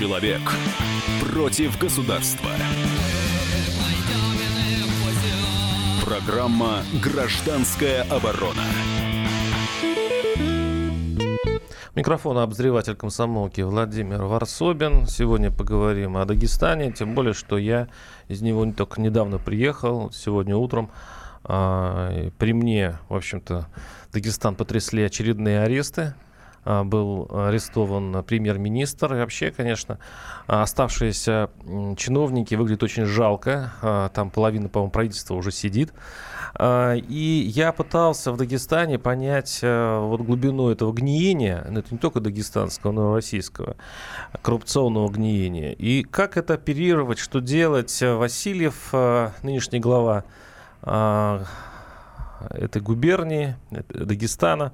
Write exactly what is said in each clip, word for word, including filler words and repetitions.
Человек против государства. Программа «Гражданская оборона». Микрофон обозреватель комсомолки Владимир Ворсобин. Сегодня поговорим о Дагестане, тем более, что я из него только недавно приехал, сегодня утром. А, при мне, в общем-то, Дагестан потрясли очередные аресты. А, был арестован премьер-министр. И вообще, конечно, оставшиеся чиновники выглядят очень жалко. А, там половина, по-моему, правительства уже сидит. А, и я пытался в Дагестане понять а, вот глубину этого гниения, это не только дагестанского, но и российского, коррупционного гниения. И как это оперировать, что делать. Васильев, а, нынешний глава этой губернии, Дагестана,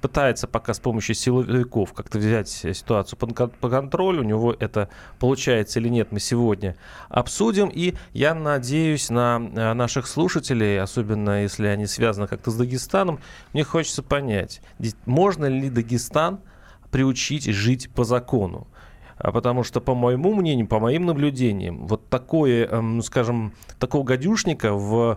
пытается пока с помощью силовиков как-то взять ситуацию под контроль. У него это получается или нет, мы сегодня обсудим. И я надеюсь на наших слушателей, особенно если они связаны как-то с Дагестаном. Мне хочется понять, можно ли Дагестан приучить жить по закону? Потому что, по моему мнению, по моим наблюдениям, вот такое, скажем, такого гадюшника в,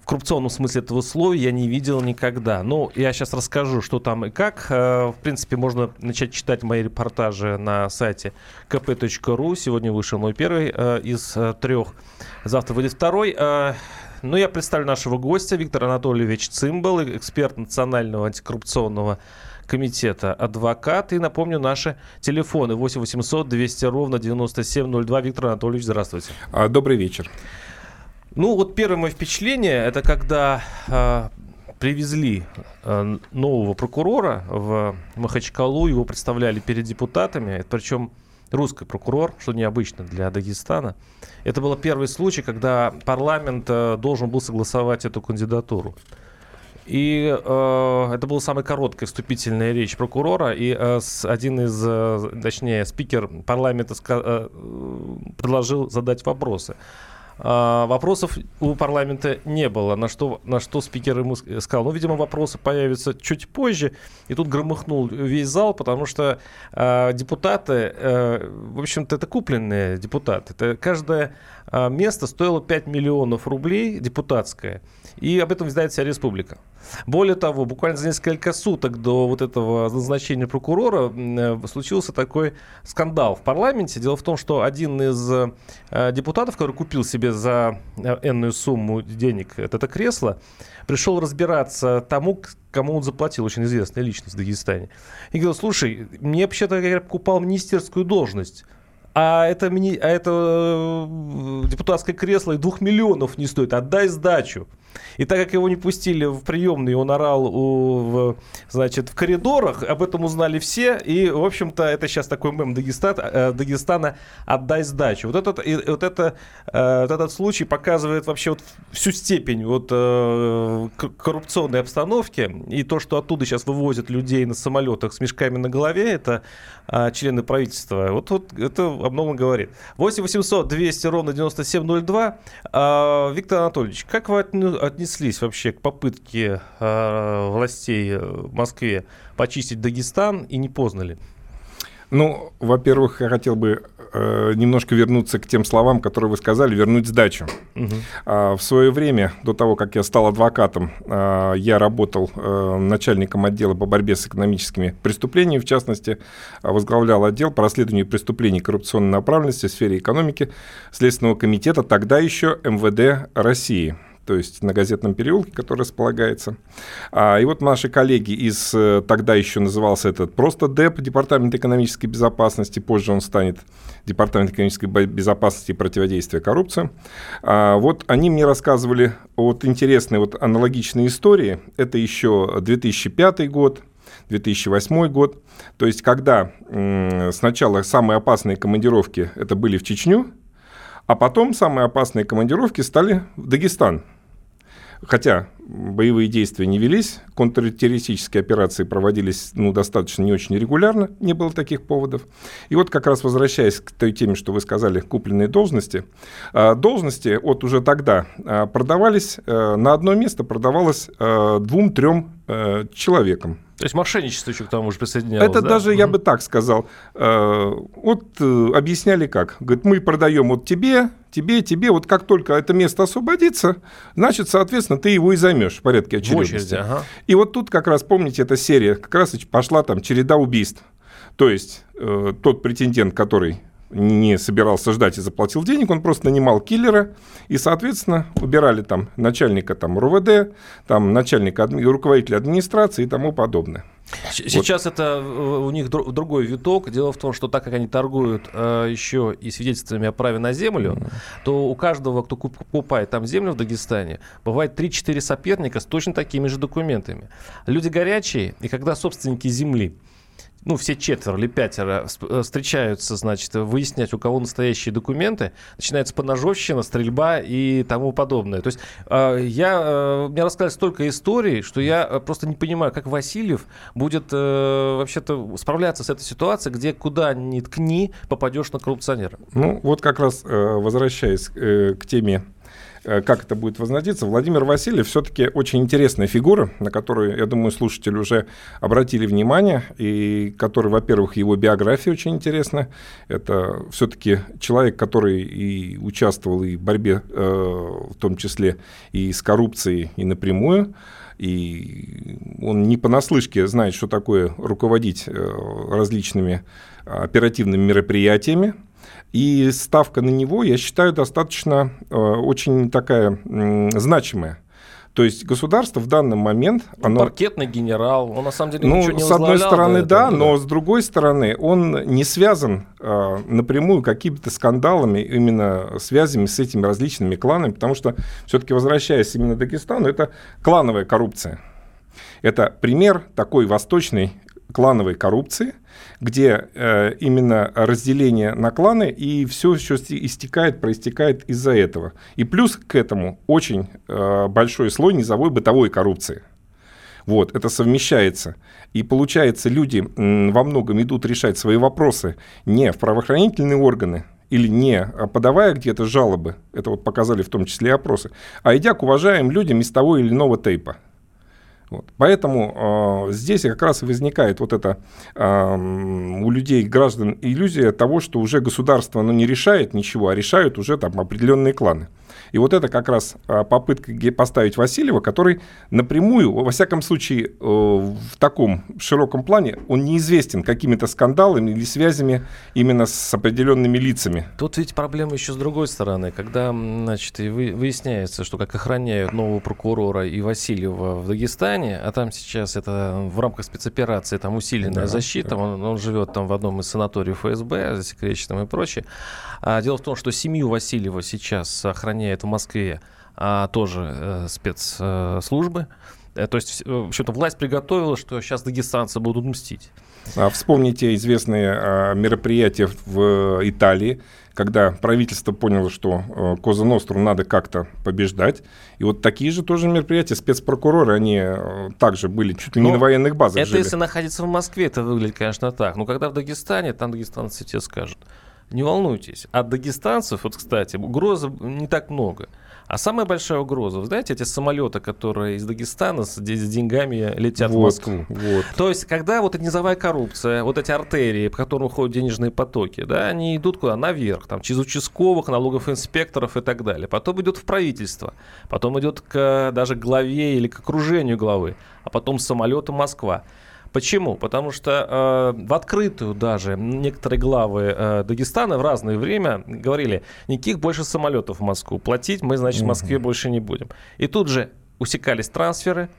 в коррупционном смысле этого слова я не видел никогда. Но я сейчас расскажу, что там и как. В принципе, можно начать читать мои репортажи на сайте ка пэ точка ру. Сегодня вышел мой первый из трех, завтра выйдет второй. Но я представлю нашего гостя, Виктор Анатольевич Цымбала, эксперт Национального антикоррупционного комитета, адвокат. И напомню, наши телефоны восемь восемьсот двести ровно девяносто семь ноль два. Виктор Анатольевич, здравствуйте. Добрый вечер. Ну вот первое мое впечатление, это когда э, привезли э, нового прокурора в Махачкалу, его представляли перед депутатами, это причем русский прокурор, что необычно для Дагестана. Это был первый случай, когда парламент э, должен был согласовать эту кандидатуру. И э, это была самая короткая вступительная речь прокурора, и э, с, один из, э, точнее, спикер парламента ска- э, предложил задать вопросы. Э, вопросов у парламента не было, на что, на что спикер ему сказал, ну, видимо, вопросы появятся чуть позже, и тут громыхнул весь зал, потому что э, депутаты, э, в общем-то, это купленные депутаты, это каждое э, место стоило пять миллионов рублей депутатское, и об этом знает вся республика. Более того, буквально за несколько суток до вот этого назначения прокурора случился такой скандал в парламенте. Дело в том, что один из депутатов, который купил себе за энную сумму денег это кресло, пришел разбираться тому, кому он заплатил, очень известная личность в Дагестане. И говорил, слушай, мне вообще-то я покупал министерскую должность. А это, мини... а это депутатское кресло и двух миллионов не стоит. Отдай сдачу. И так как его не пустили в приемную, он орал у, в, значит, в коридорах, об этом узнали все. И, в общем-то, это сейчас такой мем Дагестана, Дагестана «отдай сдачу». Вот этот, и, вот это, вот этот случай показывает вообще вот всю степень вот, коррупционной обстановки. И то, что оттуда сейчас вывозят людей на самолетах с мешками на голове, это члены правительства. Вот, вот это об многом говорит. восемь восемьсот двести ровно девяносто семь ноль два. А, Виктор Анатольевич, как вы отнеслись вообще к попытке а, властей в Москве почистить Дагестан, и не поздно ли? Ну, во-первых, я хотел бы э, немножко вернуться к тем словам, которые вы сказали, вернуть сдачу. Угу. А, в свое время, до того, как я стал адвокатом, а, я работал а, начальником отдела по борьбе с экономическими преступлениями, в частности, а, возглавлял отдел по расследованию преступлений коррупционной направленности в сфере экономики Следственного комитета, тогда еще эм вэ дэ России. То есть на Газетном переулке, который располагается. А, и вот наши коллеги из, тогда еще назывался этот просто ДЭП, Департамент экономической безопасности, позже он станет Департамент экономической безопасности и противодействия коррупции. А, вот они мне рассказывали вот интересные вот аналогичные истории. Это еще две тысячи пятый год. две тысячи восьмой год, то есть когда м- сначала самые опасные командировки это были в Чечню, а потом самые опасные командировки стали в Дагестан. Хотя боевые действия не велись, контртеррористические операции проводились ну, достаточно не очень регулярно, не было таких поводов. И вот как раз возвращаясь к той теме, что вы сказали, купленные должности, должности вот уже тогда продавались, на одно место продавалось двум-трем человеком. То есть мошенничество еще к тому же присоединялось. Это да? даже, mm-hmm. я бы так сказал, вот объясняли как. Говорит, мы продаем вот тебе, тебе, тебе, вот как только это место освободится, значит, соответственно, ты его и займешь в порядке очередности. В очереди, ага. И вот тут как раз, помните, эта серия, как раз пошла там череда убийств. То есть тот претендент, который не собирался ждать и заплатил денег, он просто нанимал киллера, и, соответственно, убирали там начальника там, РУВД, там, начальника, руководителя администрации и тому подобное. Сейчас вот. Это у них другой виток. Дело в том, что так как они торгуют э, еще и свидетельствами о праве на землю, mm-hmm. то у каждого, кто покупает там землю в Дагестане, бывает три-четыре соперника с точно такими же документами. Люди горячие, и когда собственники земли, ну, все четверо или пятеро встречаются, значит, выяснять, у кого настоящие документы. Начинается поножовщина, стрельба и тому подобное. То есть я, мне рассказали столько историй, что я просто не понимаю, как Васильев будет вообще-то справляться с этой ситуацией, где куда ни ткни, попадешь на коррупционера. Ну, вот как раз возвращаясь к теме, как это будет возноситься, Владимир Васильев все-таки очень интересная фигура, на которую, я думаю, слушатели уже обратили внимание, и который, во-первых, его биография очень интересна. Это все-таки человек, который и участвовал и в борьбе, в том числе и с коррупцией, и напрямую. И он не понаслышке знает, что такое руководить различными оперативными мероприятиями. И ставка на него, я считаю, достаточно э, очень такая э, значимая. То есть государство в данный момент... Оно... Паркетный генерал, он на самом деле ну, ничего не возглавлял. С одной стороны, да, этого, но да. с другой стороны, он не связан э, напрямую какими-то скандалами, именно связями с этими различными кланами, потому что все-таки, возвращаясь именно к Дагестану, это клановая коррупция. Это пример такой восточной клановой коррупции, где э, именно разделение на кланы, и все еще истекает, проистекает из-за этого. И плюс к этому очень э, большой слой низовой бытовой коррупции. Вот, это совмещается. И получается, люди м, во многом идут решать свои вопросы не в правоохранительные органы, или не подавая где-то жалобы, это вот показали в том числе и опросы, а идя к уважаемым людям из того или иного тейпа. Вот. Поэтому э, здесь как раз и возникает вот эта э, у людей, граждан, иллюзия того, что уже государство оно не решает ничего, а решают уже там определенные кланы. И вот это как раз попытка поставить Васильева, который напрямую, во всяком случае, э, в таком широком плане, он неизвестен какими-то скандалами или связями именно с определенными лицами. Тут ведь проблема еще с другой стороны, когда, значит, и выясняется, что как охраняют нового прокурора и Васильева в Дагестане, а там сейчас это в рамках спецоперации там усиленная да, защита, да. Он, он живет там в одном из санаториев эф эс бэ, засекреченном и прочее. А, дело в том, что семью Васильева сейчас охраняет в Москве а, тоже э, спецслужбы. Э, то есть, в общем-то, власть приготовила, что сейчас дагестанцы будут мстить. А вспомните известные а, мероприятия в Италии, когда правительство поняло, что Коза Ностру надо как-то побеждать. И вот такие же тоже мероприятия, спецпрокуроры, они также были чуть ли не на военных базах. Это жили. Если находиться в Москве, это выглядит, конечно, так. Но когда в Дагестане, там дагестанцы тебе скажут, не волнуйтесь. От дагестанцев, вот, кстати, угрозы не так много. А самая большая угроза, вы знаете, эти самолеты, которые из Дагестана с деньгами летят вот, в Москву. Вот. То есть, когда вот эта низовая коррупция, вот эти артерии, по которым ходят денежные потоки, да, они идут куда? Наверх, там, через участковых, налоговых инспекторов и так далее. Потом идет в правительство, потом идет к даже главе или к окружению главы, а потом самолеты Москва. Почему? Потому что э, в открытую даже некоторые главы э, Дагестана в разное время говорили, никаких больше самолетов в Москву платить мы, значит, в Москве больше не будем. И тут же усекались трансферы,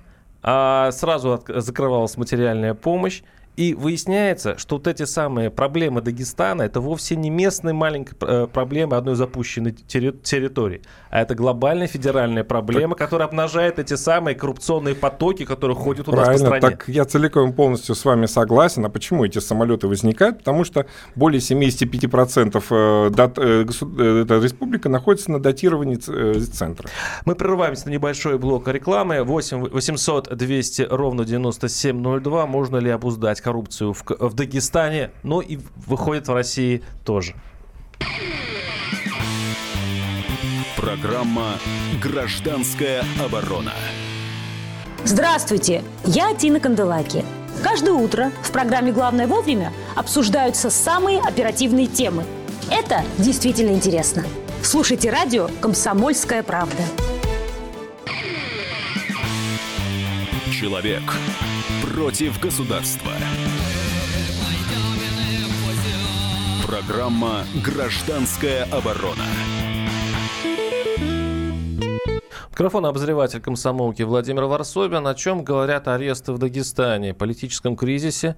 э, сразу от, закрывалась материальная помощь. И выясняется, что вот эти самые проблемы Дагестана — это вовсе не местные маленькие проблемы одной запущенной территории, а это глобальная федеральная проблема, так... которая обнажает эти самые коррупционные потоки, которые ходят у нас по стране. Так я целиком полностью с вами согласен. А почему эти самолеты возникают? Потому что более семьдесят пять процентов дат... республика находится на датировании центра. Мы прерываемся на небольшой блок рекламы. восемь восемьсот двести ровно девяносто семь ноль два. Можно ли обуздать коррупцию в, в Дагестане, но и выходит в России тоже. Программа «Гражданская оборона». Здравствуйте, я Тина Канделаки. Каждое утро в программе «Главное вовремя» обсуждаются самые оперативные темы. Это действительно интересно. Слушайте радио «Комсомольская правда». Человек против государства. Программа «Гражданская оборона». Микрофон — обозреватель комсомолки Владимир Ворсобин. О чем говорят аресты в Дагестане? Политическом кризисе,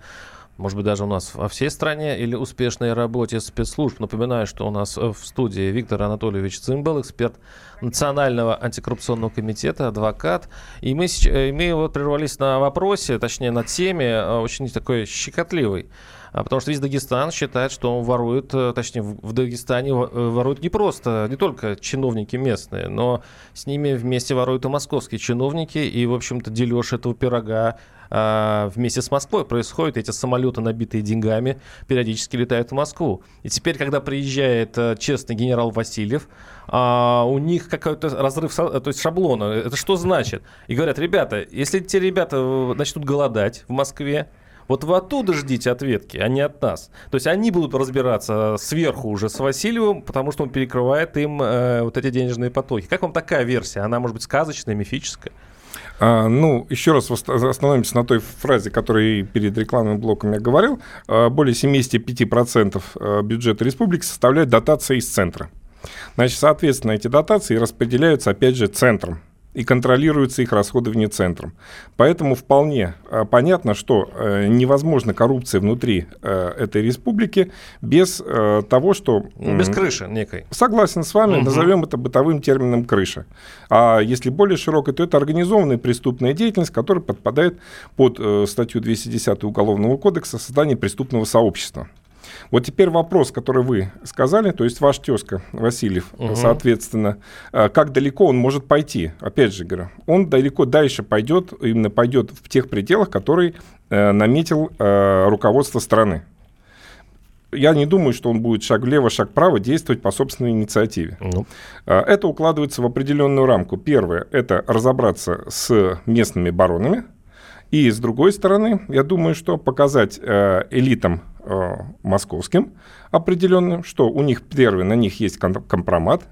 может быть, даже у нас во всей стране, или успешной работе спецслужб. Напоминаю, что у нас в студии Виктор Анатольевич Цымбал, эксперт Национального антикоррупционного комитета, адвокат. И мы, и мы вот прервались на вопросе, точнее на теме, очень такой щекотливой. Потому что весь Дагестан считает, что он ворует, точнее, в Дагестане воруют не просто, не только чиновники местные, но с ними вместе воруют и московские чиновники, и, в общем-то, дележ этого пирога а, вместе с Москвой происходит. Эти самолеты, набитые деньгами, периодически летают в Москву. И теперь, когда приезжает а, честный генерал Васильев, а, у них какой-то разрыв, то есть шаблона. Это что значит? И говорят: ребята, если те ребята начнут голодать в Москве, вот вы оттуда ждите ответки, а не от нас. То есть они будут разбираться сверху уже с Васильевым, потому что он перекрывает им э, вот эти денежные потоки. Как вам такая версия? Она может быть сказочная, мифическая? А, ну, еще раз остановимся на той фразе, которую перед рекламным блоком я говорил. Более семьдесят пять процентов бюджета республики составляют дотации из центра. Значит, соответственно, эти дотации распределяются, опять же, центром. И контролируется их расходование центром. Поэтому вполне а, понятно, что э, невозможна коррупция внутри э, этой республики без э, того, что... Э, без крыши некой. Согласен с вами, угу. Назовем это бытовым термином крыша. А если более широкой, то это организованная преступная деятельность, которая подпадает под э, статью двести десять Уголовного кодекса «Создание преступного сообщества». Вот теперь вопрос, который вы сказали, то есть ваш тезка Васильев, угу. Соответственно, как далеко он может пойти? Опять же говорю, он далеко дальше пойдет, именно пойдет в тех пределах, которые наметил руководство страны. Я не думаю, что он будет шаг влево, шаг вправо действовать по собственной инициативе. Ну. Это укладывается в определенную рамку. Первое – это разобраться с местными баронами. И, с другой стороны, я думаю, что показать элитам московским определенным, что у них, первое, на них есть компромат,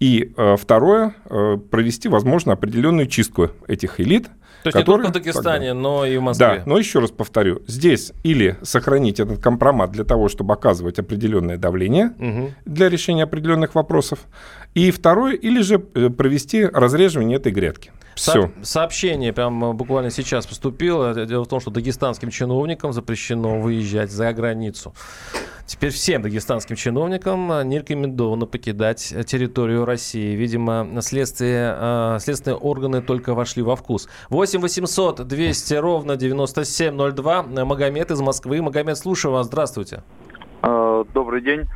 и второе, провести, возможно, определенную чистку этих элит. То есть которые, не только в Дагестане, тогда, но и в Москве. Да, но еще раз повторю, здесь или сохранить этот компромат для того, чтобы оказывать определенное давление, угу. для решения определенных вопросов, и второе, или же провести разреживание этой грядки. Все. Сообщение прям буквально сейчас поступило. Дело в том, что дагестанским чиновникам запрещено выезжать за границу. Теперь всем дагестанским чиновникам не рекомендовано покидать территорию России. Видимо, следствие, следственные органы только вошли во вкус. восемь восемьсот двести ровно девяносто семь ноль два. Магомед из Москвы. Магомед, слушаю вас. Здравствуйте. Добрый день.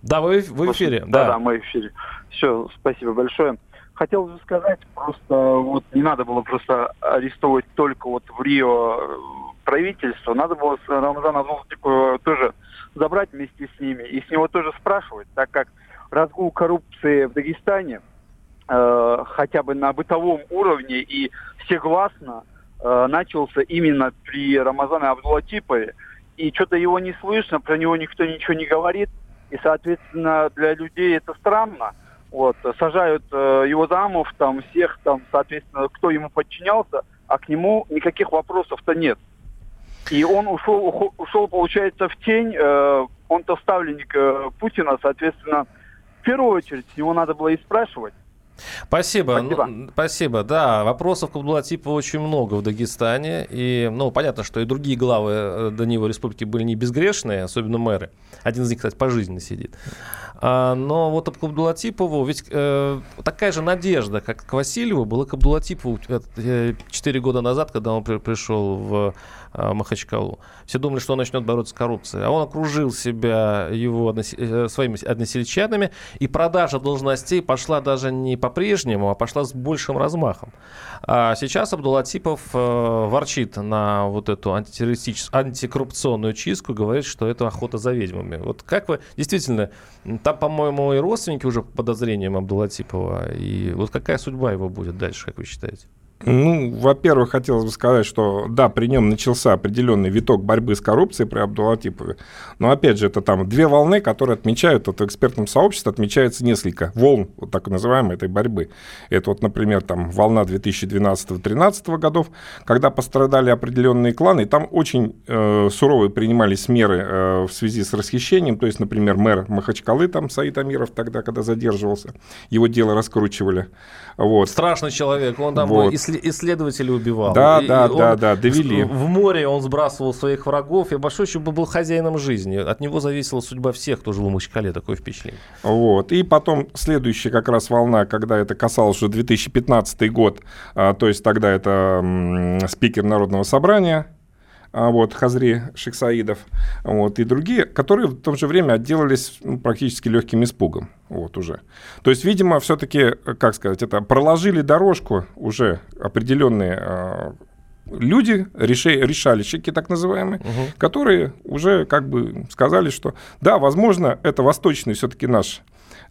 Да, вы, вы в эфире. Да, да, да, мы в эфире. Все, спасибо большое. Хотел бы сказать, просто вот не надо было просто арестовывать только вот в Рио правительство, надо было Рамазана Абдулатипова тоже забрать вместе с ними и с него тоже спрашивать, так как разгул коррупции в Дагестане э, хотя бы на бытовом уровне и всегласно э, начался именно при Рамазане Абдулатипове, и что-то его не слышно, про него никто ничего не говорит, и, соответственно, для людей это странно. Вот, сажают э, его замов, там, всех, там, соответственно, кто ему подчинялся, а к нему никаких вопросов-то нет. И он ушел, ушел получается, в тень, э, он-то ставленник э, Путина, соответственно, в первую очередь его надо было и спрашивать. Спасибо. Спасибо. Ну, спасибо. Да, вопросов к Абдулатипову очень много в Дагестане. И, ну, понятно, что и другие главы до него республики были не безгрешные, особенно мэры. Один из них, кстати, пожизненно сидит. А, но вот к Абдулатипову, ведь э, такая же надежда, как к Васильеву, была к Абдулатипову четыре года назад, когда он при, пришел в э, Махачкалу. Все думали, что он начнет бороться с коррупцией. А он окружил себя его односел... своими односельчанами, и продажа должностей пошла даже не по прежнему, а пошла с большим размахом. А сейчас Абдулатипов э, ворчит на вот эту антитеррористическую, антикоррупционную чистку, говорит, что это охота за ведьмами. Вот как вы, действительно, там, по-моему, и родственники уже по подозрениям Абдулатипова, и вот какая судьба его будет дальше, как вы считаете? Ну, во-первых, хотелось бы сказать, что да, при нем начался определенный виток борьбы с коррупцией при Абдулатипове, но опять же, это там две волны, которые отмечают, вот в экспертном сообществе отмечается несколько волн, вот так называемой этой борьбы. Это вот, например, там волна две тысячи двенадцатого-тринадцатого годов, когда пострадали определенные кланы, и там очень э, суровые принимались меры э, в связи с расхищением, то есть, например, мэр Махачкалы, там Саид Амиров тогда, когда задерживался, его дело раскручивали. Вот. Страшный человек, он там вот. Исследователей убивал. Да, и, да, и он, да, да, довели. В море он сбрасывал своих врагов. И большой еще был хозяином жизни. От него зависела судьба всех, кто жил в Махачкале. Такое впечатление. Вот. И потом следующая как раз волна, когда это касалось уже две тысячи пятнадцатый год. А, то есть тогда это м- спикер Народного собрания. Вот, Хазри Шиксаидов, вот, и другие, которые в то же время отделались ну, практически легким испугом. Вот уже. То есть, видимо, все-таки, как сказать, это проложили дорожку уже определенные э, люди, реши, решальщики так называемые, угу. которые уже как бы сказали, что да, возможно, это восточный все-таки наш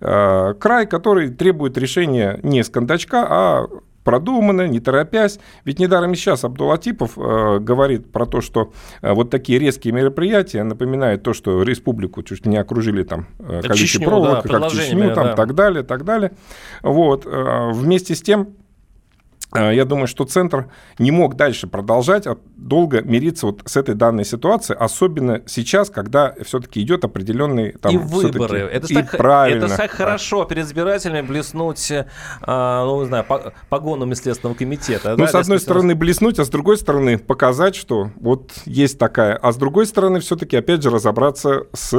э, край, который требует решения не с кондачка, а продуманно, не торопясь. Ведь недаром и сейчас Абдулатипов э, говорит про то, что э, вот такие резкие мероприятия напоминают то, что республику чуть не окружили там э, колючей проволокой, да, как Чечню, там, да. так далее, так далее. Вот. Э, вместе с тем, э, я думаю, что центр не мог дальше продолжать а долго мириться вот с этой данной ситуацией, особенно сейчас, когда все-таки идет определенный там, и выборы. Это и так, правильно. Это так хорошо перед избирателями блеснуть, э, ну не знаю, по, погоном Следственного комитета. Ну да, с одной стороны блеснуть, а с другой стороны показать, что вот есть такая. А с другой стороны все-таки опять же разобраться с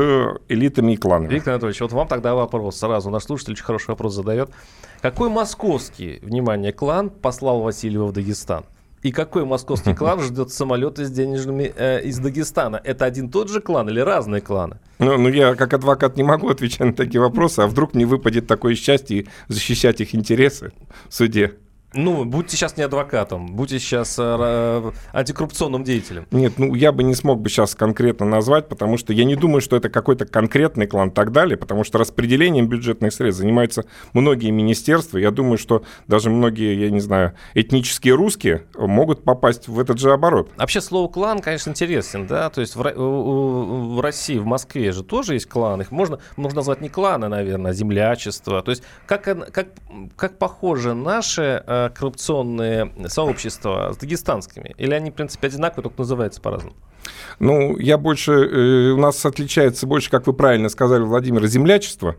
элитами и кланами. Виктор Анатольевич, вот вам тогда вопрос сразу. Наш слушатель очень хороший вопрос задает. Какой московский, внимание, клан послал Васильева в Дагестан? И какой московский клан ждет самолеты с денежными э, из Дагестана? Это один тот же клан или разные кланы? Ну, ну, я как адвокат не могу отвечать на такие вопросы, а вдруг мне выпадет такое счастье защищать их интересы в суде? Ну, будьте сейчас не адвокатом, будьте сейчас э, антикоррупционным деятелем. Нет, ну я бы не смог бы сейчас конкретно назвать, потому что я не думаю, что это какой-то конкретный клан и так далее, потому что распределением бюджетных средств занимаются многие министерства. Я думаю, что даже многие, я не знаю, этнические русские могут попасть в этот же оборот. Вообще слово «клан», конечно, интересен, да? То есть в, в России, в Москве же тоже есть кланы. Их можно, можно назвать не кланы, наверное, а землячество. То есть как, как, как похоже наши коррупционные сообщества с дагестанскими? Или они, в принципе, одинаковые, только называются по-разному? Ну, я больше... Э, у нас отличается больше, как вы правильно сказали, Владимир, землячество.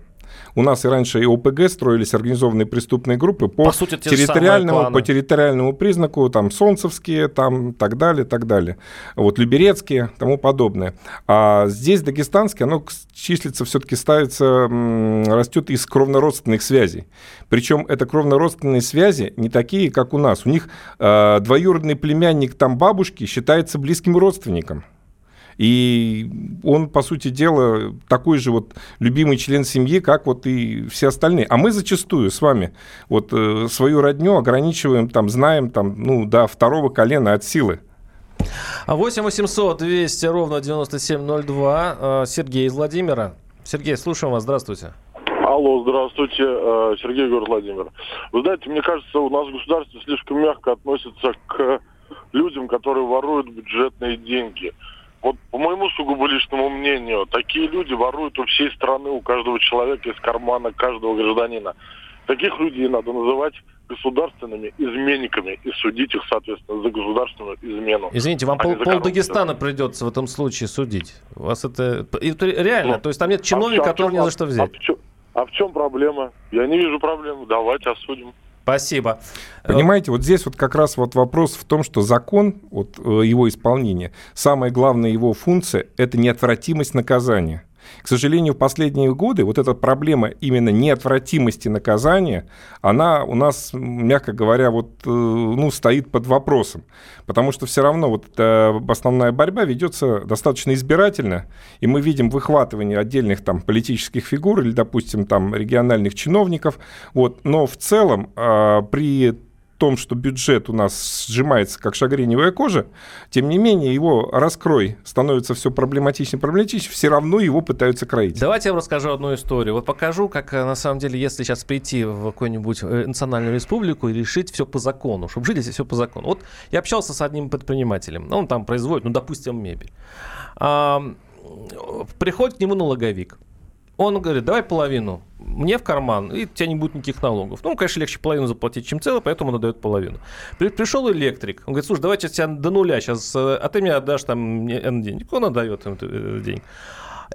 У нас и раньше и ОПГ строились организованные преступные группы по, по, сути, территориальному, по территориальному признаку, там, солнцевские, там, так далее, так далее. Вот, люберецкие, тому подобное. А здесь дагестанские, оно числится, все-таки ставится, растет из кровнородственных связей. Причем это кровнородственные связи не такие, как у нас. У них э, двоюродный племянник там бабушки считается близким родственником. И он, по сути дела, такой же вот любимый член семьи, как вот и все остальные. А мы зачастую с вами вот свою родню ограничиваем, там, знаем там, ну, до второго колена от силы. восемь восемьсот двести ровно девяносто семь ноль два. Сергей из Владимира. Сергей, слушаем вас. Здравствуйте. Алло, здравствуйте, Сергей, город Владимир. Вы знаете, мне кажется, у нас государство слишком мягко относится к людям, которые воруют бюджетные деньги. Вот по моему сугубо личному мнению, такие люди воруют у всей страны, у каждого человека из кармана, каждого гражданина. Таких людей надо называть государственными изменниками и судить их, соответственно, за государственную измену. Извините, вам а пол, пол Дагестана придется в этом случае судить. У вас это... это реально, ну, то есть там нет чиновника, а которого не за что взять. А, А в чем проблема? Я не вижу проблемы. Давайте осудим. Спасибо. Понимаете, вот здесь вот как раз вот вопрос в том, что закон, вот его исполнение, самая главная его функция – это неотвратимость наказания. К сожалению, в последние годы вот эта проблема именно неотвратимости наказания, она у нас, мягко говоря, вот, ну, стоит под вопросом. Потому что все равно вот эта основная борьба ведется достаточно избирательно, и мы видим выхватывание отдельных там, политических фигур или, допустим, там, региональных чиновников. Вот. Но в целом э, при... в том, что бюджет у нас сжимается, как шагреневая кожа, тем не менее его раскрой становится все проблематичнее, проблематичнее, все равно его пытаются кроить. Давайте я вам расскажу одну историю. Вот покажу, как на самом деле, если сейчас прийти в какую-нибудь национальную республику и решить все по закону, чтобы жили все по закону. Вот я общался с одним предпринимателем, он там производит, ну, допустим, мебель. А, приходит к нему налоговик. Он говорит, давай половину мне в карман, и у тебя не будет никаких налогов. Ну, конечно, легче половину заплатить, чем целую, поэтому он отдает половину. Пришел электрик, он говорит, слушай, давай сейчас тебя до нуля, сейчас, а ты мне отдашь там N денег. Он отдает им денег.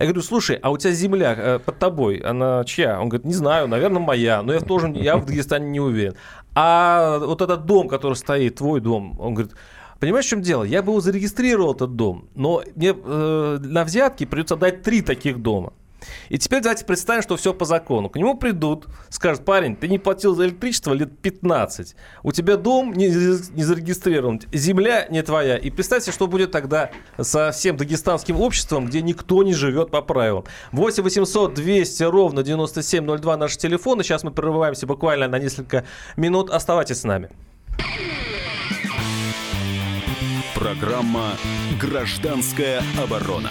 Я говорю, слушай, а у тебя земля под тобой, она чья? Он говорит, не знаю, наверное, моя, но я тоже, я в Дагестане не уверен. А вот этот дом, который стоит, твой дом, он говорит, понимаешь, в чем дело? Я бы его зарегистрировал, этот дом, но мне э, на взятки придется отдать три таких дома. И теперь давайте представим, что все по закону. К нему придут, скажут, парень, ты не платил за электричество лет пятнадцать, у тебя дом не зарегистрирован, земля не твоя. И представьте, что будет тогда со всем дагестанским обществом, где никто не живет по правилам. восемь восемьсот двести ровно девяносто семь ноль два наши телефоны. Сейчас мы прерываемся буквально на несколько минут. Оставайтесь с нами. Программа «Гражданская оборона».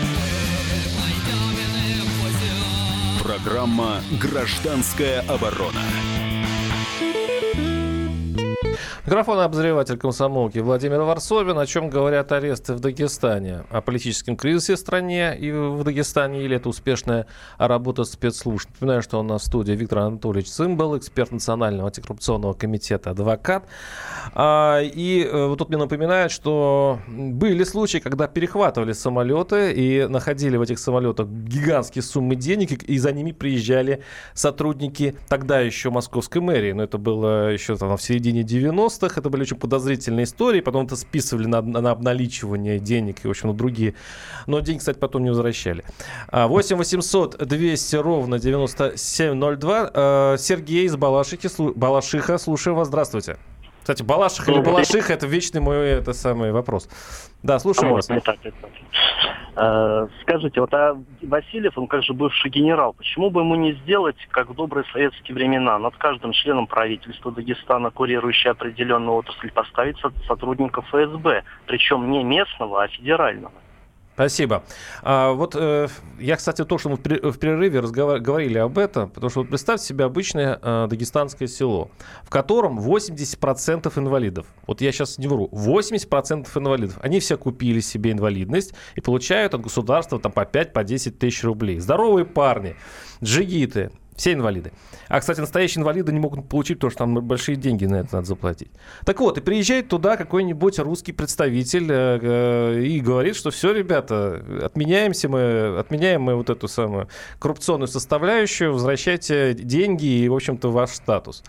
Программа «Гражданская оборона». Микрофон обозреватель комсомолки Владимир Ворсобин. О чем говорят аресты в Дагестане? О политическом кризисе в стране и в Дагестане, или это успешная работа спецслужб? Напоминаю, что у нас в студии Виктор Анатольевич Цымбала, эксперт Национального антикоррупционного комитета, адвокат. И вот тут мне напоминают, что были случаи, когда перехватывали самолеты и находили в этих самолетах гигантские суммы денег, и за ними приезжали сотрудники тогда еще московской мэрии. Но это было еще там, в середине девяностых. Это были очень подозрительные истории. Потом это списывали на, на обналичивание денег и, в общем, на другие. Но деньги, кстати, потом не возвращали. восемь восемьсот двести ровно девяносто семь ноль два. Сергей из Балашихи. Балашиха, слушаю вас. Здравствуйте. Кстати, Балашиха или Балашиха – это вечный мой это самый вопрос. Да, слушаю а вас. Вот, так, так. Скажите, вот а Васильев, он как же бывший генерал, почему бы ему не сделать, как в добрые советские времена, над каждым членом правительства Дагестана, курирующей определенную отрасль, поставить сотрудников эф эс бэ, причем не местного, а федерального? Спасибо. А, вот э, я, кстати, то, что мы в прерыве разговор... говорили об этом, потому что вот представьте себе обычное э, дагестанское село, в котором восемьдесят процентов инвалидов. Вот я сейчас не вру. восемьдесят процентов инвалидов. Они все купили себе инвалидность и получают от государства там, по пять-десять тысяч рублей. Здоровые парни, джигиты. Все инвалиды. А, кстати, настоящие инвалиды не могут получить, потому что там большие деньги на это надо заплатить. Так вот, и приезжает туда какой-нибудь русский представитель э, и говорит, что все, ребята, отменяемся мы, отменяем мы вот эту самую коррупционную составляющую, возвращайте деньги и, в общем-то, ваш статус.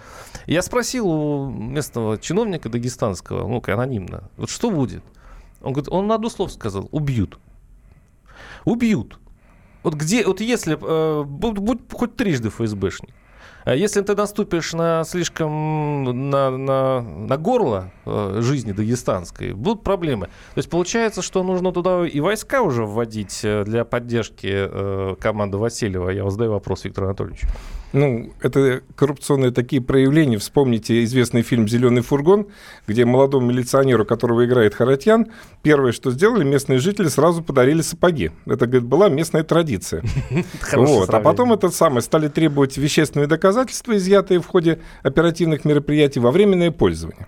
Я спросил у местного чиновника дагестанского, ну-ка, анонимно, вот что будет? Он говорит, он на одно слово сказал, убьют. Убьют. Вот где, вот если, э, будь хоть трижды эф эс бэшник, если ты наступишь на слишком на, на, на горло э, жизни дагестанской, будут проблемы. То есть получается, что нужно туда и войска уже вводить для поддержки э, команды Васильева. Я задаю вопрос Виктору Анатольевичу. Ну, это коррупционные такие проявления. Вспомните известный фильм «Зеленый фургон», где молодому милиционеру, которого играет Харатьян, первое, что сделали местные жители, сразу подарили сапоги. Это, говорит, была местная традиция. А потом это самое, стали требовать вещественные доказательства. доказательства, изъятые в ходе оперативных мероприятий, во временное пользование.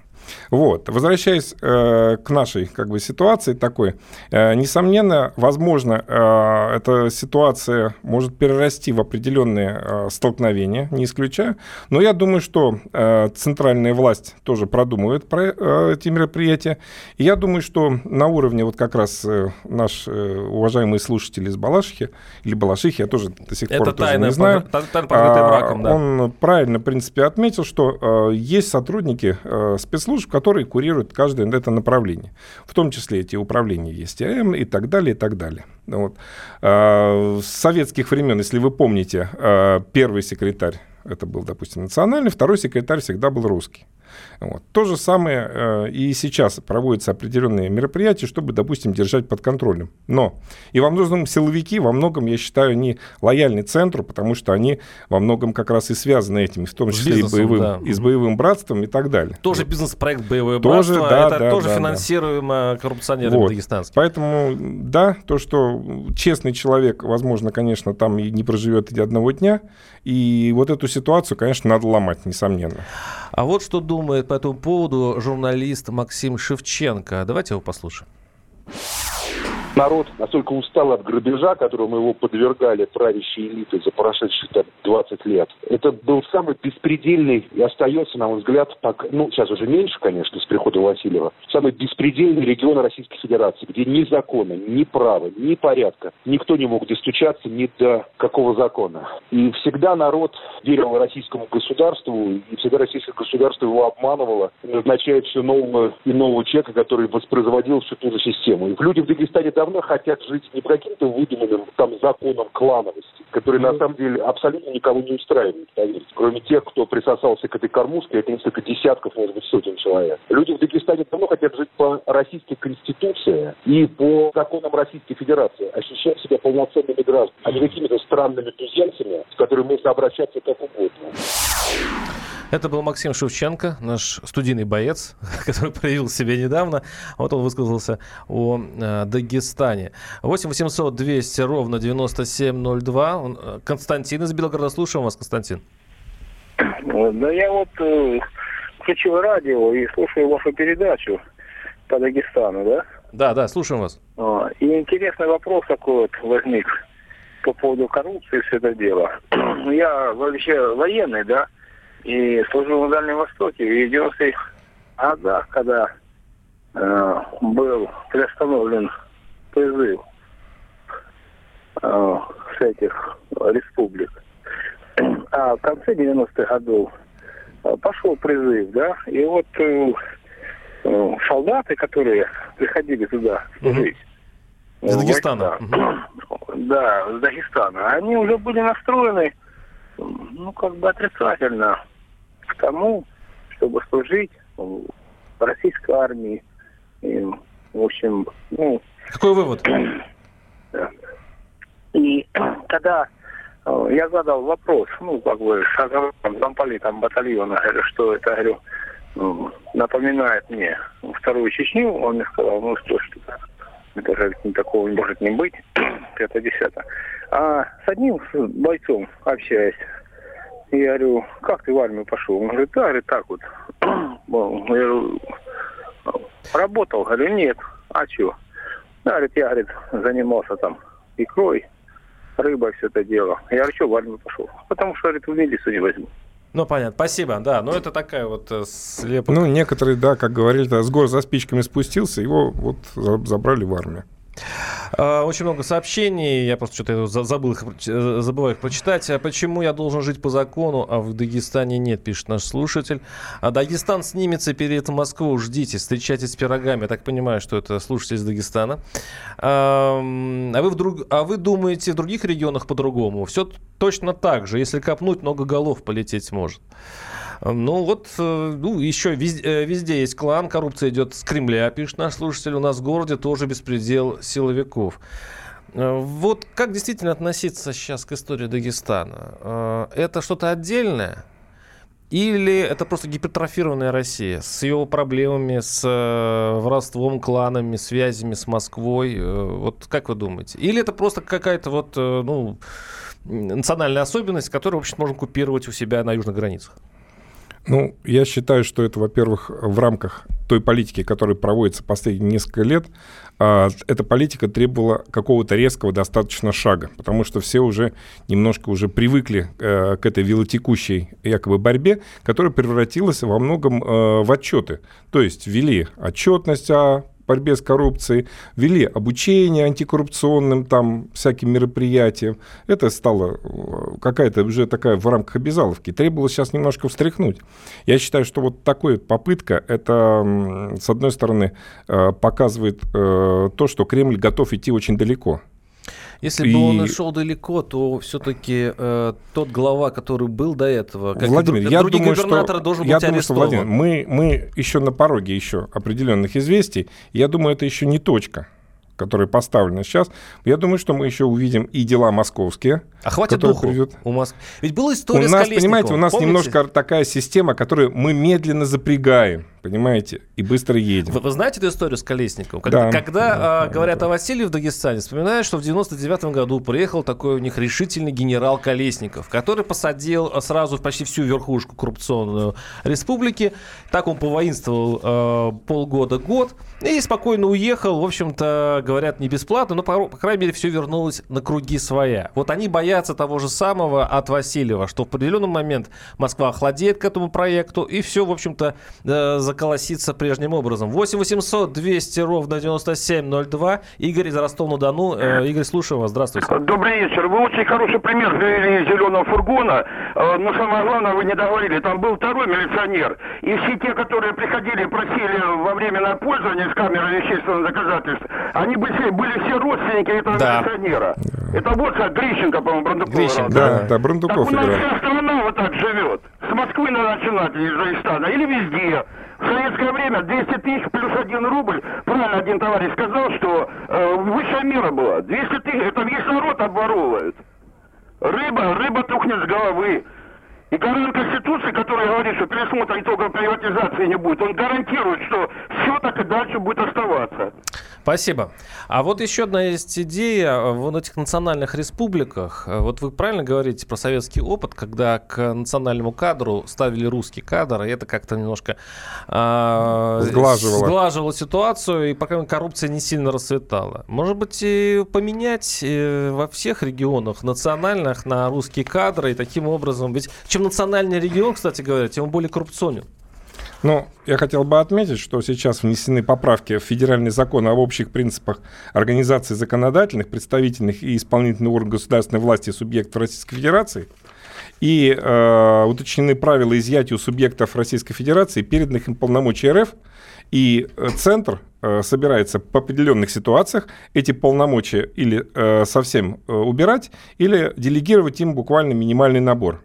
Вот. Возвращаясь э, к нашей как бы, ситуации такой, э, несомненно, возможно, э, эта ситуация может перерасти в определенные э, столкновения, не исключаю, но я думаю, что э, центральная власть тоже продумывает про, э, эти мероприятия, и я думаю, что на уровне вот как раз э, наши э, уважаемые слушатели из Балашихи, или Балашихи, я тоже до сих пор тоже не знаю, он правильно, в принципе, отметил, что э, есть сотрудники э, спецслужб, которые курируют каждое это направление. В том числе эти управления есть АМ и так далее, и так далее. Вот. С советских времен, если вы помните, первый секретарь, это был, допустим, национальный, второй секретарь всегда был русский. Вот. То же самое и сейчас проводятся определенные мероприятия, чтобы, допустим, держать под контролем. Но и во многом силовики, во многом, я считаю, не лояльны центру, потому что они во многом как раз и связаны этим, в том числе и, боевым, да. и с боевым братством и так далее. Тоже бизнес-проект «Боевое тоже, братство», да, это да, тоже да, финансируемо да. коррупционерами вот. Дагестанскими. Поэтому, да, то, что честный человек, возможно, конечно, там и не проживет и одного дня, и вот эту ситуацию, конечно, надо ломать, несомненно. А вот что думаю. Думает по этому поводу журналист Максим Шевченко. Давайте его послушаем. Народ настолько устал от грабежа, которому его подвергали правящие элиты за прошедшие там, двадцать лет. Это был самый беспредельный и остается, на мой взгляд, пока, ну, сейчас уже меньше, конечно, с прихода Васильева, самый беспредельный регион Российской Федерации, где ни закона, ни права, ни порядка, никто не мог достучаться ни до какого закона. И всегда народ верил российскому государству, и всегда российское государство его обманывало, назначая все нового и нового человека, который воспроизводил всю ту же систему. И люди в Дагестане давно хотят жить не по каким-то выдуманным там законам клановости, которые на самом деле абсолютно никого не устраивают, поверьте, кроме тех, кто присосался к этой кормушке, это несколько десятков, может быть, сотен человек. Люди в Дагестане давно хотят жить по российской конституции и по законам Российской Федерации, ощущать себя полноценными гражданами, а не какими-то странными туземцами, с которыми можно обращаться как угодно. Это был Максим Шевченко, наш студийный боец, который проявил себя недавно. Вот он высказался о э, Дагестане. восемь восемьсот двести ровно девяносто семь ноль два. Он, э, Константин из Белгорода. Слушаем вас, Константин. Да я вот э, включил радио и слушаю вашу передачу по Дагестану, да? Да, да, слушаем вас. И интересный вопрос такой вот возник по поводу коррупции, все это дело. Я вообще военный, да? И служил на Дальнем Востоке, и в девяностых годах, когда э, был приостановлен призыв э, с этих республик, а в конце девяностых годов пошел призыв, да, и вот э, э, солдаты, которые приходили туда служить, mm-hmm. из Дагестана, mm-hmm. да, из Дагестана, они уже были настроены, ну, как бы отрицательно к тому, чтобы служить в российской армии. И, в общем, ну... Какой вывод? Да. И когда э, я задал вопрос, ну, как бы, шагом замполитом батальона, говорю, что это, говорю, ну, напоминает мне Вторую Чечню, он мне сказал, ну, что, что это же такого не может не быть, пятое-десятое. А с одним с бойцом общаюсь. Я говорю, как ты в армию пошел? Он говорит, да, говорит, так вот. Я говорю, работал? Говорю, нет. А что? Да, говорит, я, говорит, занимался там икрой, рыбой, все это дело. Я говорю, что в армию пошел? Потому что, говорит, в милицию не возьму. Ну, понятно. Спасибо, да. Но это такая вот слепота. Ну, некоторые, да, как говорили, да, с гор за спичками спустился, его вот забрали в армию. Очень много сообщений, я просто что-то забыл их, забываю их прочитать. Почему я должен жить по закону, а в Дагестане нет, пишет наш слушатель. Дагестан снимется перед Москвой, ждите, встречайтесь с пирогами. Я так понимаю, что это слушатель из Дагестана. А вы, вдруг, а вы думаете в других регионах по-другому? Все точно так же, если копнуть, много голов полететь может. Ну вот, ну, еще везде, везде есть клан, коррупция идет с Кремля, пишет наш слушатель. У нас в городе тоже беспредел силовиков. Вот как действительно относиться сейчас к истории Дагестана? Это что-то отдельное? Или это просто гипертрофированная Россия с ее проблемами, с воровством, кланами, связями с Москвой? Вот как вы думаете? Или это просто какая-то вот, ну... национальная особенность, которую, в общем, можно купировать у себя на южных границах? Ну, я считаю, что это, во-первых, в рамках той политики, которая проводится последние несколько лет, эта политика требовала какого-то резкого достаточно шага, потому что все уже немножко уже привыкли к этой велотекущей якобы борьбе, которая превратилась во многом в отчеты. То есть ввели отчетность о борьбе с коррупцией, ввели обучение антикоррупционным там всяким мероприятиям. Это стало какая-то уже такая в рамках обязаловки. Требовалось сейчас немножко встряхнуть. Я считаю, что вот такая попытка, это, с одной стороны, показывает то, что Кремль готов идти очень далеко. Если и... бы он и шел далеко, то все-таки э, тот глава, который был до этого, как Владимир, друг, я другие думаю, губернаторы, что, должен я быть арестован. Думаю, что, Владимир, мы, мы еще на пороге еще определенных известий. Я думаю, это еще не точка, которая поставлена сейчас. Я думаю, что мы еще увидим и дела московские. А хватит духу у Москвы. Ведь была история у с нас, Колесниковым. Понимаете, у нас Помните? немножко такая система, которую мы медленно запрягаем, понимаете, и быстро едем. Вы, вы знаете эту историю с Колесниковым? Когда, да, когда да, а, да, говорят да. о Васильеве в Дагестане, вспоминают, что в девяносто девятом году приехал такой у них решительный генерал Колесников, который посадил сразу почти всю верхушку коррупционную республики. Так он повоинствовал а, полгода-год и спокойно уехал. В общем-то, говорят, не бесплатно, но, по, по крайней мере, все вернулось на круги своя. Вот они боятся того же самого от Васильева, что в определенный момент Москва охладеет к этому проекту, и все, в общем-то, э, заколосится прежним образом. восемь восемьсот двести ровно девяносто семь ноль два. Игорь из Ростова-на-Дону. Э, Игорь, слушаю вас. Здравствуйте. Добрый вечер. Вы очень хороший пример для зеленого фургона, э, но самое главное, вы не договорили. Там был второй милиционер, и все те, которые приходили и просили во временное пользование с камеры вещественного доказательства, они Были, были все родственники этого да. милиционера. Да. Это вот как Грищенко, по-моему, Брундуков. Грищенко, да, да, Брундуков играет. Так у нас вся страна вот так живет. С Москвы надо начинать, из Дагестана, или везде. В советское время двести тысяч плюс один рубль, правильно один товарищ сказал, что э, высшая мера была. двести тысяч, это весь народ обворовывает. Рыба, рыба тухнет с головы. И гарант Конституции, который говорит, что пересмотра итогов приватизации не будет, он гарантирует, что все так и дальше будет оставаться. Спасибо. А вот еще одна есть идея в этих национальных республиках. Вот вы правильно говорите про советский опыт, когда к национальному кадру ставили русский кадр, и это как-то немножко э, сглаживало. сглаживало ситуацию, и пока коррупция не сильно расцветала. Может быть, и поменять во всех регионах национальных на русские кадры, и таким образом... Ведь чем национальный регион, кстати говоря, тем он более коррупционен. Ну, я хотел бы отметить, что сейчас внесены поправки в федеральный закон об общих принципах организации законодательных, представительных и исполнительных органов государственной власти и субъектов Российской Федерации, и э, уточнены правила изъятия у субъектов Российской Федерации, переданных им полномочий РФ, и Центр э, собирается в определенных ситуациях эти полномочия или э, совсем э, убирать, или делегировать им буквально минимальный набор.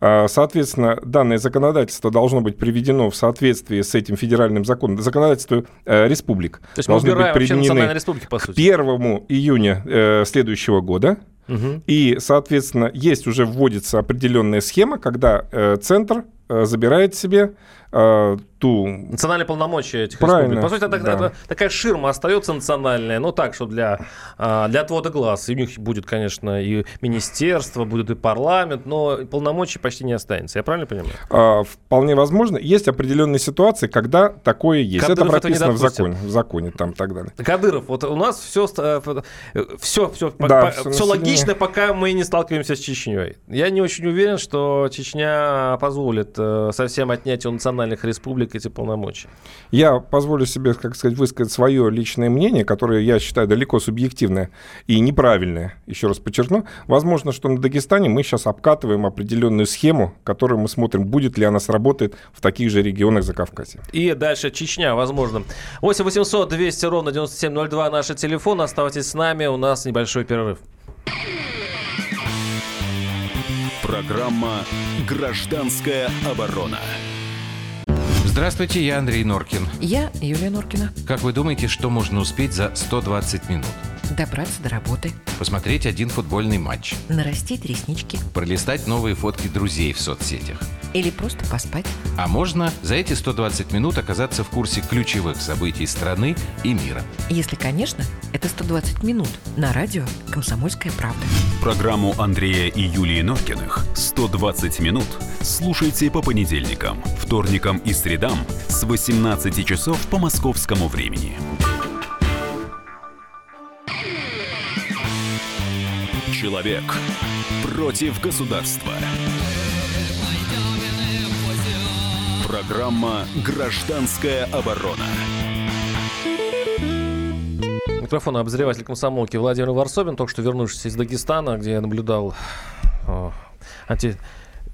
Соответственно, данное законодательство должно быть приведено в соответствии с этим федеральным законом, законодательству э, республик. То есть мы убираем вообще национальные республики, по сути. К первому июня э, следующего года. Угу. И, соответственно, есть уже вводится определенная схема, когда э, Центр э, забирает себе э, ту... Национальные полномочия этих Правильно, республик. По сути, это, да. это, такая ширма остается национальная, но так, что для, э, для отвода глаз. И у них будет, конечно, и министерство, будет и парламент, но полномочий почти не останется. Я правильно понимаю? А, вполне возможно. Есть определенные ситуации, когда такое есть. Кадыров это прописано это в законе, в законе там, и так далее. Кадыров, вот у нас все, все, все, да, по, все логично. Пока мы не сталкиваемся с Чечней. Я не очень уверен, что Чечня позволит э, совсем отнять у национальных республик эти полномочия. Я позволю себе, как сказать, высказать свое личное мнение, которое, я считаю, далеко субъективное и неправильное. Еще раз подчеркну. Возможно, что на Дагестане мы сейчас обкатываем определенную схему, которую мы смотрим, будет ли она сработает в таких же регионах Закавказья. И дальше Чечня, возможно. восемь восемьсот двести ровно девяносто семь ноль два наш телефон. Оставайтесь с нами, у нас небольшой перерыв. Программа «Гражданская оборона». Здравствуйте, я Андрей Норкин. Я Юлия Норкина. Как вы думаете, что можно успеть за сто двадцать минут? добраться до работы, посмотреть один футбольный матч, нарастить реснички, пролистать новые фотки друзей в соцсетях или просто поспать. А можно за эти сто двадцать минут оказаться в курсе ключевых событий страны и мира. Если, конечно, это сто двадцать минут на радио «Комсомольская правда». Программу Андрея и Юлии Норкиных «сто двадцать минут» слушайте по понедельникам, вторникам и средам с восемнадцати часов по московскому времени. Человек против государства. Программа «Гражданская оборона». Микрофон обозреватель комсомолки Владимир Ворсобин, только что вернувшийся из Дагестана, где я наблюдал о, анти...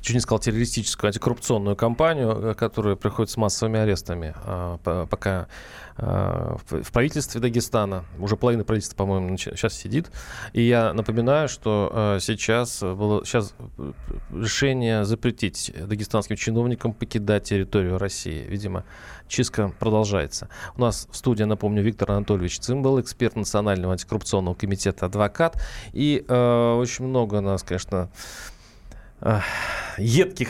чуть не сказал террористическую антикоррупционную кампанию, которая приходит с массовыми арестами. А, пока а, в, в правительстве Дагестана, уже половина правительства, по-моему, сейчас сидит. И я напоминаю, что а, сейчас было сейчас решение запретить дагестанским чиновникам покидать территорию России. Видимо, чистка продолжается. У нас в студии, напомню, Виктор Анатольевич Цымбала, эксперт Национального антикоррупционного комитета, адвокат. И а, очень много у нас, конечно... едких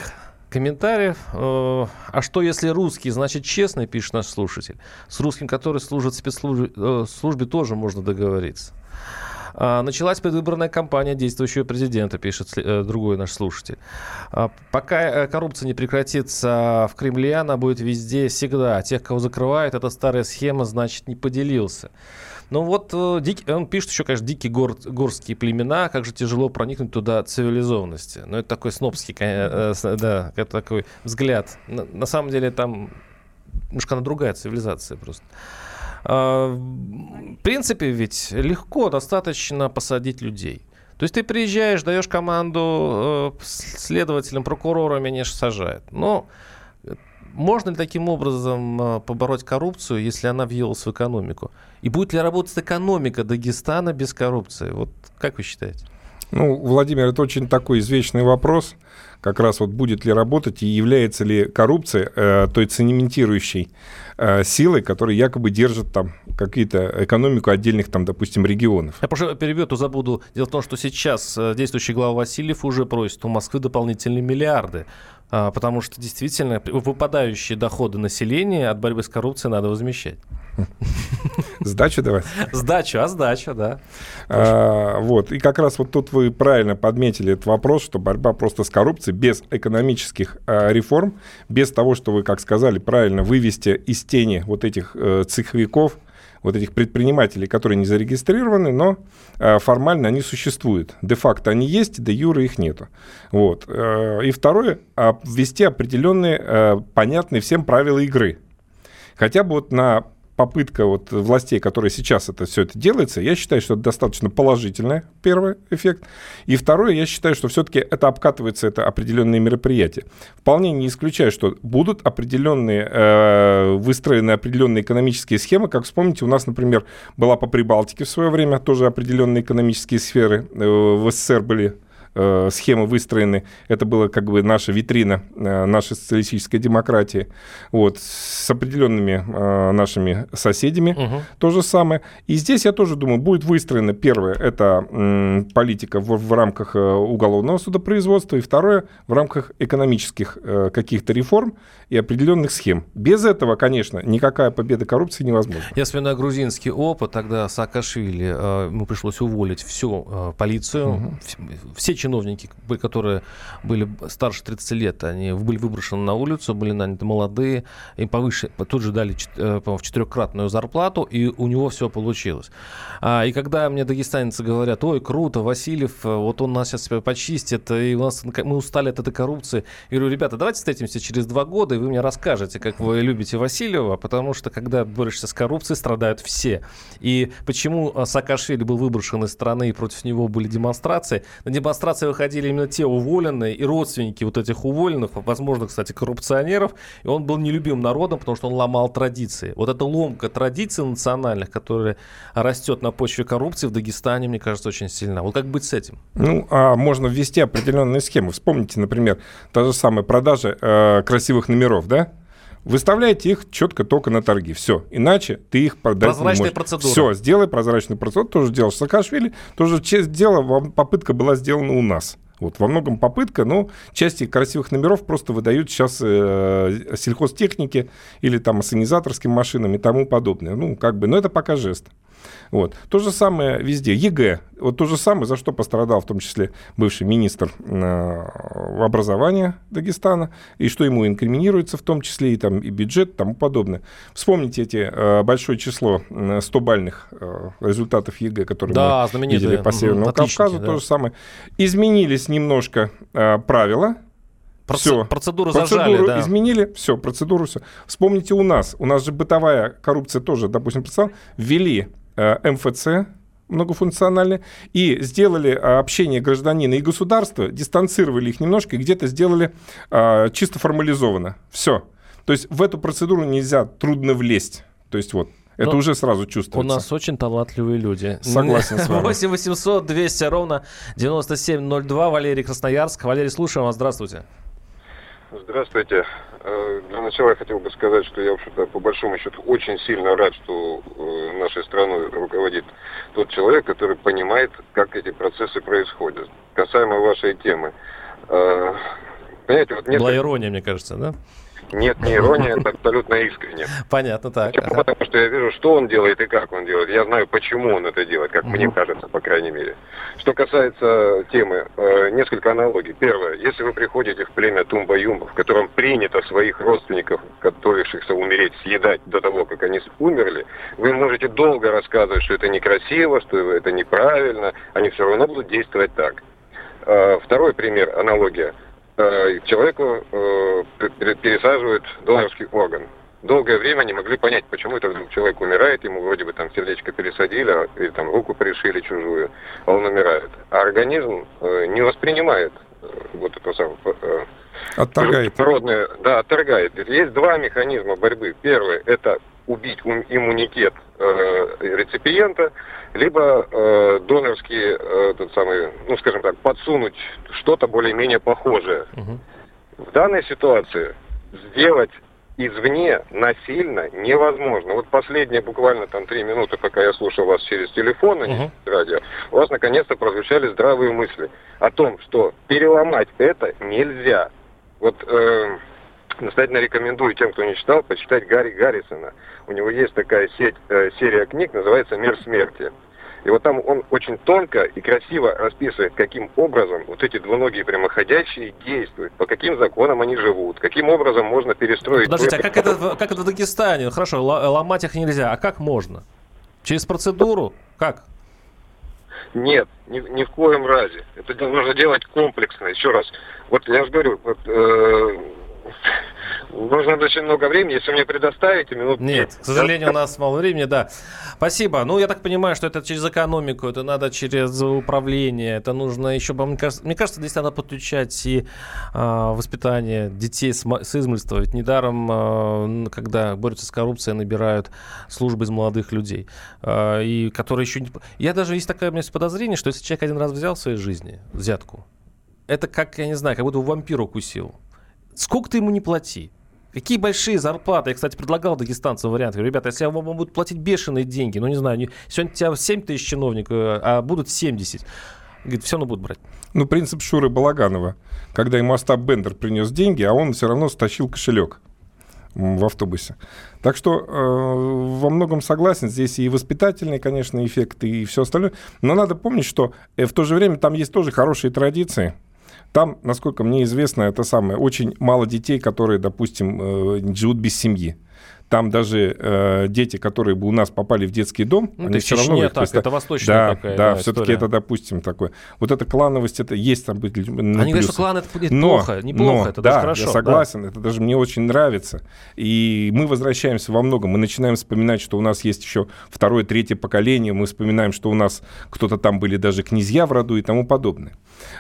комментариев. А что, если русский, значит честный, пишет наш слушатель. С русским, который служит в спецслужбе, тоже можно договориться. Началась предвыборная кампания действующего президента, пишет другой наш слушатель. Пока коррупция не прекратится в Кремле, она будет везде, всегда. Тех, кого закрывают, эта старая схема, значит, не поделился. Ну вот, дикий, он пишет еще, конечно, дикие гор, горские племена, как же тяжело проникнуть туда цивилизованности. Но это такой снобский, да, это такой взгляд. На самом деле там немножко она другая цивилизация просто. В принципе, ведь легко, достаточно посадить людей. То есть ты приезжаешь, даешь команду следователям, прокурорам, они же сажают. Но можно ли таким образом побороть коррупцию, если она въелась в экономику? И будет ли работать экономика Дагестана без коррупции? Вот как вы считаете? Ну, Владимир, это очень такой извечный вопрос. Как раз вот будет ли работать и является ли коррупция э, той цементирующей э, силой, которая якобы держит там какие-то экономику отдельных, там, допустим, регионов. Я просто перебью, то забуду. Дело в том, что сейчас действующий глава Васильев уже просит у Москвы дополнительные миллиарды, э, потому что действительно выпадающие доходы населения от борьбы с коррупцией надо возмещать. Сдачу давать? Сдачу, а сдача, да. А, вот. И как раз вот тут вы правильно подметили этот вопрос, что борьба просто с коррупцией без экономических а, реформ, без того, что вы, как сказали, правильно вывести из тени вот этих э, цеховиков, вот этих предпринимателей, которые не зарегистрированы, но э, формально они существуют. Де-факто они есть, де-юре их нету. Вот. Э, и второе, ввести определенные, э, понятные всем правила игры. Хотя бы вот на... попытка вот властей, которые сейчас это все это делается, я считаю, что это достаточно положительный первый эффект. И второе, я считаю, что все-таки это обкатывается, это определенные мероприятия. Вполне не исключаю, что будут определенные, э, выстроены определенные экономические схемы. Как вспомните, у нас, например, была по Прибалтике в свое время тоже определенные экономические сферы. Э, в СССР были э, схемы выстроены. Это была как бы наша витрина э, нашей социалистической демократии. Вот, с определенными э, нашими соседями. Угу. То же самое. И здесь, я тоже думаю, будет выстроена, первое, это м, политика в, в рамках уголовного судопроизводства, и второе, в рамках экономических э, каких-то реформ и определенных схем. Без этого, конечно, никакая победа коррупции невозможна. Я вспоминаю грузинский опыт, тогда Саакашвили, э, ему пришлось уволить всю э, полицию, угу. в, все чиновники, которые были старше тридцати лет, они были выброшены на улицу, были наняты молодые, им повыше, тут же дали, по-моему, в четырехкратную зарплату, и у него все получилось. А, и когда мне дагестанцы говорят, ой, круто, Васильев, вот он нас сейчас почистит, и у нас, мы устали от этой коррупции. Я говорю, ребята, давайте встретимся через два года, и вы мне расскажете, как вы любите Васильева, потому что, когда борешься с коррупцией, страдают все. И почему Саакашвили был выброшен из страны, и против него были демонстрации? На демонстрации выходили именно те уволенные и родственники вот этих уволенных, возможно, кстати, коррупционеров, и он был нелюбим народом, потому что он ломал традиции. Вот эта ломка традиций национальных, которая растет на почве коррупции в Дагестане, мне кажется, очень сильна. Вот как быть с этим? Ну, а можно ввести определенные схемы. Вспомните, например, та же самая продажа э, красивых номеров, да? Выставляйте их четко только на торги. Все. Иначе ты их продать прозрачная не можешь. Процедура. Все. Сделай прозрачную процедуру. Тоже дело в Саакашвили. Тоже честь дела, попытка была сделана у нас. Вот, во многом попытка, но части красивых номеров просто выдают сейчас э, сельхозтехнике или там ассенизаторским машинам и тому подобное. Ну, как бы, но это пока жест. Вот. То же самое везде. ЕГЭ. Вот то же самое, за что пострадал в том числе бывший министр э, образования Дагестана, и что ему инкриминируется в том числе, и, там, и бюджет, и тому подобное. Вспомните эти, э, большое число стобальных э, результатов ЕГЭ, которые да, мы видели по Северному Кавказу. Да. То же самое. Изменились немножко э, правила. Проц... Все. Процедуру, процедуру зажали, изменили, да. Все, процедуру все. Вспомните у нас. У нас же бытовая коррупция тоже, допустим, представлена. Ввели эм эф цэ многофункциональные, и сделали общение гражданина и государства, дистанцировали их немножко и где-то сделали а, чисто формализованно. Все. То есть в эту процедуру нельзя, трудно влезть. То есть вот. Это но уже сразу чувствуется. У нас очень талантливые люди. Согласен с вами. восемь восемьсот двести ровно девяносто семь ноль два. Валерий, Красноярск. Валерий, слушаем вас. Здравствуйте. Здравствуйте. Для начала я хотел бы сказать, что я, в общем-то, по большому счету очень сильно рад, что нашей страной руководит тот человек, который понимает, как эти процессы происходят. Касаемо вашей темы. Понимаете, вот несколько... Была ирония, мне кажется, да? Нет, не ирония, это абсолютно искренне. Понятно, так. Ага. Потому что я вижу, что он делает и как он делает. Я знаю, почему он это делает, как mm-hmm. мне кажется, по крайней мере. Что касается темы, э, несколько аналогий. Первое. Если вы приходите в племя Тумба-Юмба, в котором принято своих родственников, готовившихся умереть, съедать до того, как они умерли, вы можете долго рассказывать, что это некрасиво, что это неправильно. Они все равно будут действовать так. Э, второй пример, аналогия. Человеку э, пересаживают донорский орган. Долгое время не могли понять, почему это вдруг человек умирает, ему вроде бы там сердечко пересадили, или там руку пришили чужую, а он умирает. А организм э, не воспринимает э, вот это самое... Э, отторгает. Природное, да, отторгает. Есть два механизма борьбы. Первый – это убить иммунитет э, реципиента, либо э, донорские, э, тот самый, ну, скажем так, подсунуть что-то более-менее похожее. Угу. В данной ситуации сделать извне насильно невозможно. Вот последние буквально там три минуты, пока я слушал вас через телефон, а не через радио, у вас наконец-то прозвучали здравые мысли о том, что переломать это нельзя. Вот... Э, настоятельно рекомендую тем, кто не читал, почитать Гарри Гаррисона. У него есть такая сеть, э, серия книг, называется «Мир смерти». И вот там он очень тонко и красиво расписывает, каким образом вот эти двуногие прямоходящие действуют, по каким законам они живут, каким образом можно перестроить... Подождите, а как это, как это в Дагестане? Хорошо, ломать их нельзя, а как можно? Через процедуру? Как? Нет, ни, ни в коем разе. Это нужно делать комплексно. Еще раз, вот я же говорю... Вот, э, нужно очень много времени, если мне предоставите минут... Нет, к сожалению, у нас мало времени, да. Спасибо. Ну, я так понимаю, что это через экономику, это надо через управление, это нужно еще... Мне кажется, мне кажется здесь надо подключать и а, воспитание детей с, с измольства. Ведь недаром, а, когда борются с коррупцией, набирают службы из молодых людей, а, и которые еще не... Я даже, есть такое у меня подозрение, что если человек один раз взял в своей жизни взятку, это как, я не знаю, как будто вампир укусил. Сколько ты ему не плати? Какие большие зарплаты? Я, кстати, предлагал дагестанцам вариант. Говорю, ребята, если вам будут платить бешеные деньги, ну, не знаю, сегодня у тебя семь тысяч чиновников, а будут семьдесят. Говорит, все равно будут брать. Ну, принцип Шуры Балаганова. Когда ему Остап Бендер принес деньги, а он все равно стащил кошелек в автобусе. Так что э, во многом согласен. Здесь и воспитательный, конечно, эффект, и все остальное. Но надо помнить, что в то же время там есть тоже хорошие традиции. Там, насколько мне известно, это самое, очень мало детей, которые, допустим, живут без семьи. Там даже э, дети, которые бы у нас попали в детский дом, ну, они все равно... Их так, это восточная да, такая да, да, все-таки это, допустим, такое. Вот эта клановость, это есть там... Быть, ну, они плюсы. Говорят, что клан — это плохо, неплохо, но, это да, даже хорошо. Я согласен, да. Это даже мне очень нравится. И мы возвращаемся во многом, мы начинаем вспоминать, что у нас есть еще второе, третье поколение, мы вспоминаем, что у нас кто-то там были даже князья в роду и тому подобное.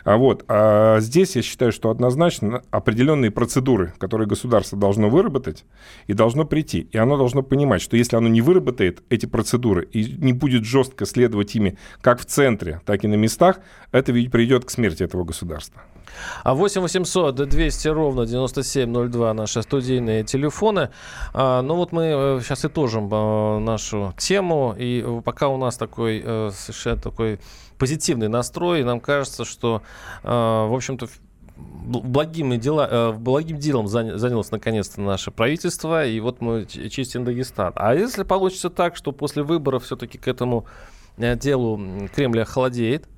А вот а здесь я считаю, что однозначно определенные процедуры, которые государство должно выработать и должно прийти. И оно должно понимать, что если оно не выработает эти процедуры и не будет жестко следовать ими как в центре, так и на местах, это ведь приведет к смерти этого государства. восемь восемьсот двести ровно девяносто семь ноль два наши студийные телефоны. А, ну вот мы сейчас итожим а, нашу тему. И пока у нас такой а, совершенно такой позитивный настрой, и нам кажется, что, а, в общем-то, благим, дела, благим делом занялось наконец-то наше правительство, и вот мы чистим Дагестан. А если получится так, что после выборов все-таки к этому делу Кремль охладеет,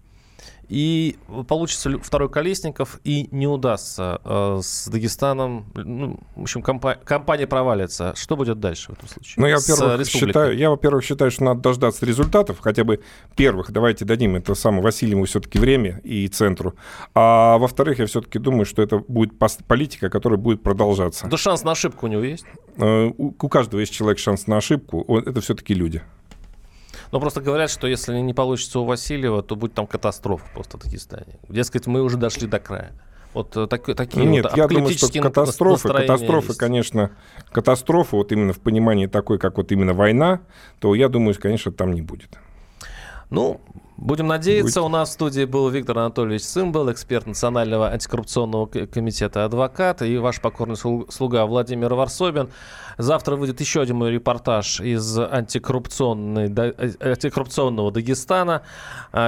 и получится второй Колесников, и не удастся э, с Дагестаном, ну, в общем, компа- компания провалится. Что будет дальше в этом случае? Ну, я, во-первых, считаю, я, во-первых, считаю, что надо дождаться результатов, хотя бы первых. Давайте дадим это самому Васильеву все-таки время и центру. А во-вторых, я все-таки думаю, что это будет пост- политика, которая будет продолжаться. Да шанс на ошибку у него есть? Э, у, у каждого есть человек шанс на ошибку. Он, это все-таки люди. Ну, просто говорят, что если не получится у Васильева, то будет там катастрофа просто в Дагестане. Дескать, мы уже дошли до края. Вот так, такие Нет, вот апокалиптические катастрофы, катастрофы, есть. Конечно, катастрофы, вот именно в понимании такой, как вот именно война, то, я думаю, конечно, там не будет. Ну, будем надеяться. Будет. У нас в студии был Виктор Анатольевич Цымбал, эксперт Национального антикоррупционного комитета, адвокат, и ваш покорный слуга Владимир Ворсобин. Завтра выйдет еще один мой репортаж из антикоррупционной, антикоррупционного Дагестана.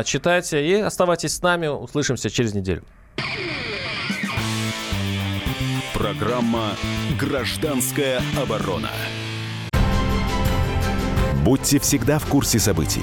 Читайте и оставайтесь с нами. Услышимся через неделю. Программа «Гражданская оборона». Будьте всегда в курсе событий.